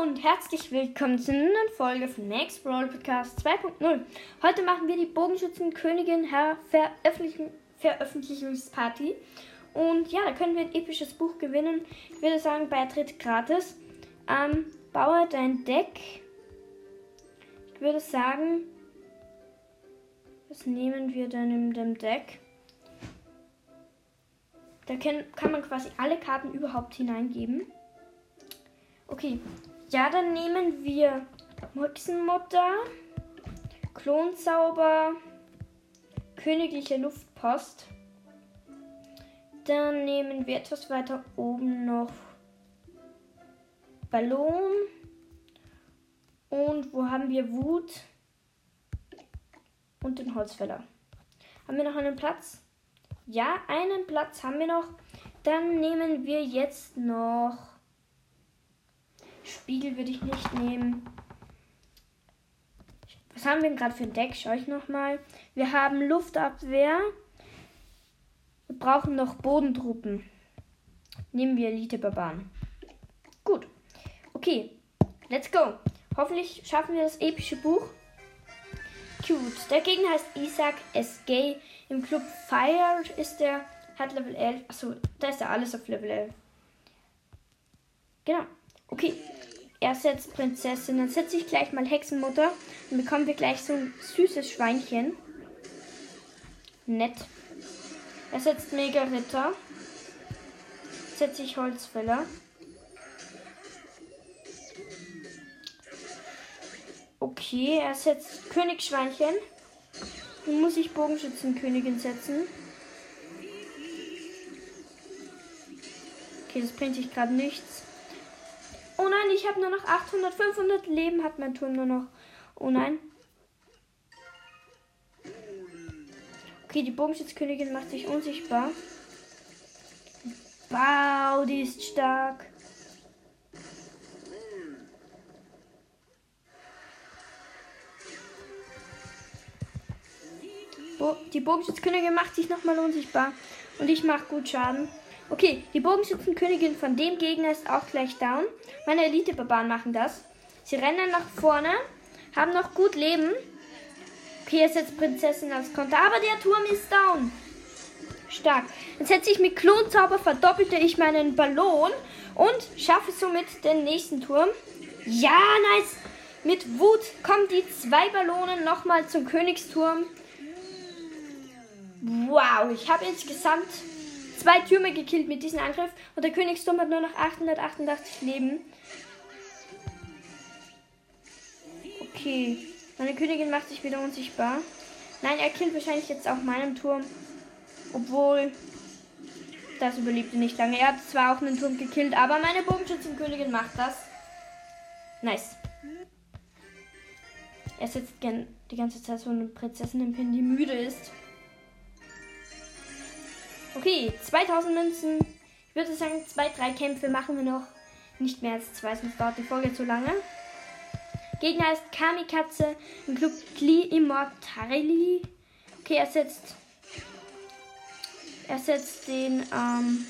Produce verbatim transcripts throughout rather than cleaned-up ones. Hallo und herzlich willkommen zu einer neuen Folge von Max Brawl Podcast zwei Punkt null. Heute machen wir die Bogenschützenkönigin Veröffentlichen Veröffentlichungsparty. Und ja, da können wir ein episches Buch gewinnen. Ich würde sagen, Beitritt gratis. Ähm, baue dein Deck. Ich würde sagen, was nehmen wir denn in dem Deck? Da kann man quasi alle Karten überhaupt hineingeben. Okay, ja, dann nehmen wir Muxenmutter, Klonzauber, Königliche Luftpost. Dann nehmen wir etwas weiter oben noch Ballon. Und wo haben wir Wut? Und den Holzfäller. Haben wir noch einen Platz? Ja, einen Platz haben wir noch. Dann nehmen wir jetzt noch... Spiegel würde ich nicht nehmen. Was haben wir denn gerade für ein Deck? Schau ich nochmal. Wir haben Luftabwehr. Wir brauchen noch Bodentruppen. Nehmen wir Elite-Barbaren. Gut. Okay. Let's go. Hoffentlich schaffen wir das epische Buch. Cute. Der Gegner heißt Isaac S. Im Club Fire ist der. Hat Level elf. Achso, da ist er alles auf Level elf. Genau. Okay, er setzt Prinzessin, dann setze ich gleich mal Hexenmutter und bekommen wir gleich so ein süßes Schweinchen. Nett. Er setzt Mega-Ritter. Setze ich Holzfäller. Okay, er setzt Königsschweinchen. Dann muss ich Bogenschützenkönigin setzen. Okay, das bringt sich gerade nichts. Oh nein, ich habe nur noch achthundert, fünfhundert Leben hat mein Turm nur noch. Oh nein. Okay, die Bogenschützkönigin macht sich unsichtbar. Wow, die ist stark. Bo- die Bogenschützkönigin macht sich nochmal unsichtbar. Und ich mache gut Schaden. Okay, die Bogenschützenkönigin von dem Gegner ist auch gleich down. Meine Elite-Barbaren machen das. Sie rennen nach vorne, haben noch gut Leben. Okay, jetzt setzt Prinzessin als Konter, aber der Turm ist down. Stark. Dann setze ich mit Klonzauber, verdoppelte ich meinen Ballon und schaffe somit den nächsten Turm. Ja, nice. Mit Wut kommen die zwei Ballonen nochmal zum Königsturm. Wow, ich habe insgesamt... zwei Türme gekillt mit diesem Angriff und der Königsturm hat nur noch achthundertachtundachtzig Leben. Okay, meine Königin macht sich wieder unsichtbar. Nein, er killt wahrscheinlich jetzt auch meinen Turm. Obwohl, das überlebte nicht lange. Er hat zwar auch einen Turm gekillt, aber meine Bogenschützenkönigin macht das. Nice. Er sitzt die ganze Zeit so eine Prinzessin im Pin, die müde ist. Okay, zweitausend Münzen. Ich würde sagen, zwei, drei Kämpfe machen wir noch. Nicht mehr als zwei, sonst dauert die Folge zu lange. Gegner ist Kami Katze im Club Kli Immortali. Okay, er setzt. Er setzt den ähm,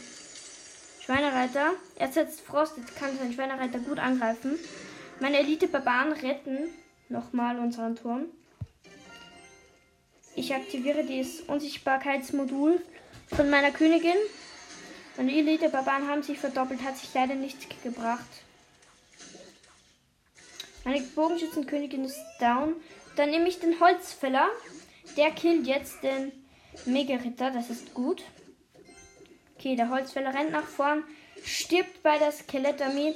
Schweinereiter. Er setzt Frost. Jetzt kann sein Schweinereiter gut angreifen. Meine Elite-Barbaren retten nochmal unseren Turm. Ich aktiviere das Unsichtbarkeitsmodul von meiner Königin. Meine Elite-Barbaren haben sich verdoppelt, hat sich leider nichts gebracht. Meine Bogenschützenkönigin ist down. Dann nehme ich den Holzfäller. Der killt jetzt den Mega-Ritter, das ist gut. Okay, der Holzfäller rennt nach vorn, stirbt bei der Skelettarmee.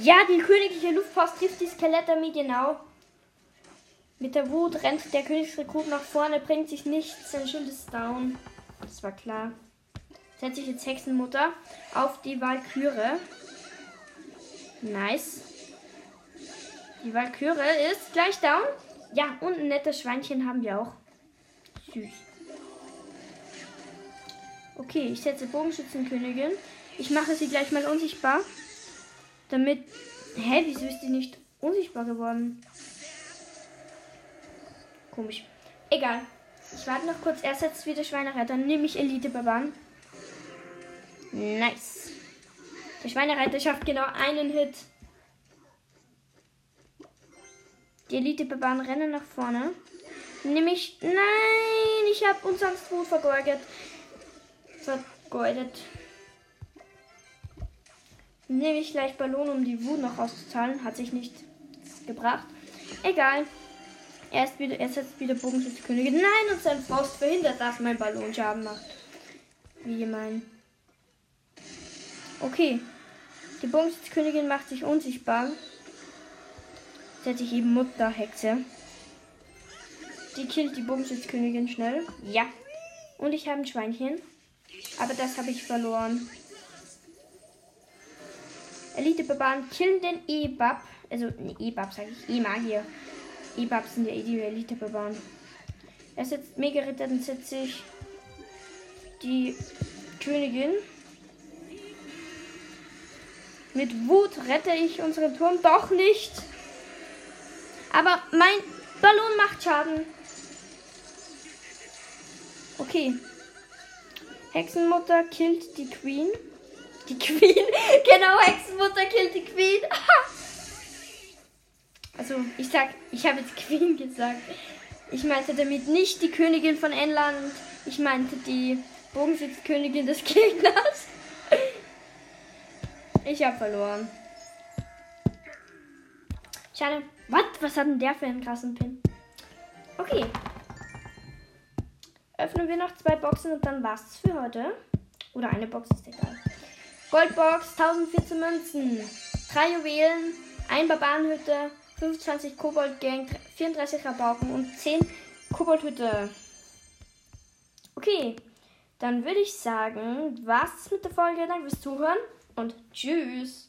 Ja, die königliche Luftpost trifft die Skelettarmee, genau. Mit der Wut rennt der Königsrekrut nach vorne, bringt sich nichts, sein Schild ist down. Das war klar. Setze ich jetzt Hexenmutter auf die Walküre. Nice. Die Walküre ist gleich down. Ja, und ein nettes Schweinchen haben wir auch. Süß. Okay, ich setze Bogenschützenkönigin. Ich mache sie gleich mal unsichtbar. Damit... Hä, wieso ist die nicht unsichtbar geworden? Komisch. Egal. Ich warte noch kurz. Er setzt wieder Schweinereiter. Dann nehme ich Elite-Barbaren. Nice. Der Schweinereiter schafft genau einen Hit. Die Elite-Barbaren rennen nach vorne. Nämlich, nein, ich habe unseren Stroh vergeudet. Vergeudet. Nehme ich gleich Ballon, um die Wut noch auszuzahlen. Hat sich nichts gebracht. Egal. Er, ist wieder, er setzt wieder Bogenschütze König. Nein, und sein Faust verhindert, dass mein Ballon Schaden macht. Wie gemein. Okay. Die Bogenschütze Königin macht sich unsichtbar. Setze ich eben Mutterhexe. Die killt die Bogenschütze Königin schnell. Ja. Und ich habe ein Schweinchen. Aber das habe ich verloren. Elite-Barbaren killen den E-Bab. Also, ne, E-Bab sage ich. E-Magier. E-Bab sind ja eh die Elite-Barbaren. Er setzt Mega-Ritter, dann setzt sich die Königin. Mit Wut rette ich unseren Turm. Doch nicht. Aber mein Ballon macht Schaden. Okay. Hexenmutter killt die Queen. Die Queen. Genau, Hexenmutter killt die Queen. Also, ich sag, ich habe jetzt Queen gesagt. Ich meinte damit nicht die Königin von England. Ich meinte die Bogenschützkönigin des Gegners. Ich habe verloren. Schade. Was? Was hat denn der für einen krassen Pin? Okay. Öffnen wir noch zwei Boxen und dann war's für heute. Oder eine Box, ist egal. Goldbox, tausendvierzehn Münzen, drei Juwelen, eine Barbarenhütte, fünfundzwanzig Kobold-Gang, vierunddreißig Rabauken und zehn Kobold-Hütte. Okay, dann würde ich sagen, war's mit der Folge. Danke fürs Zuhören und tschüss.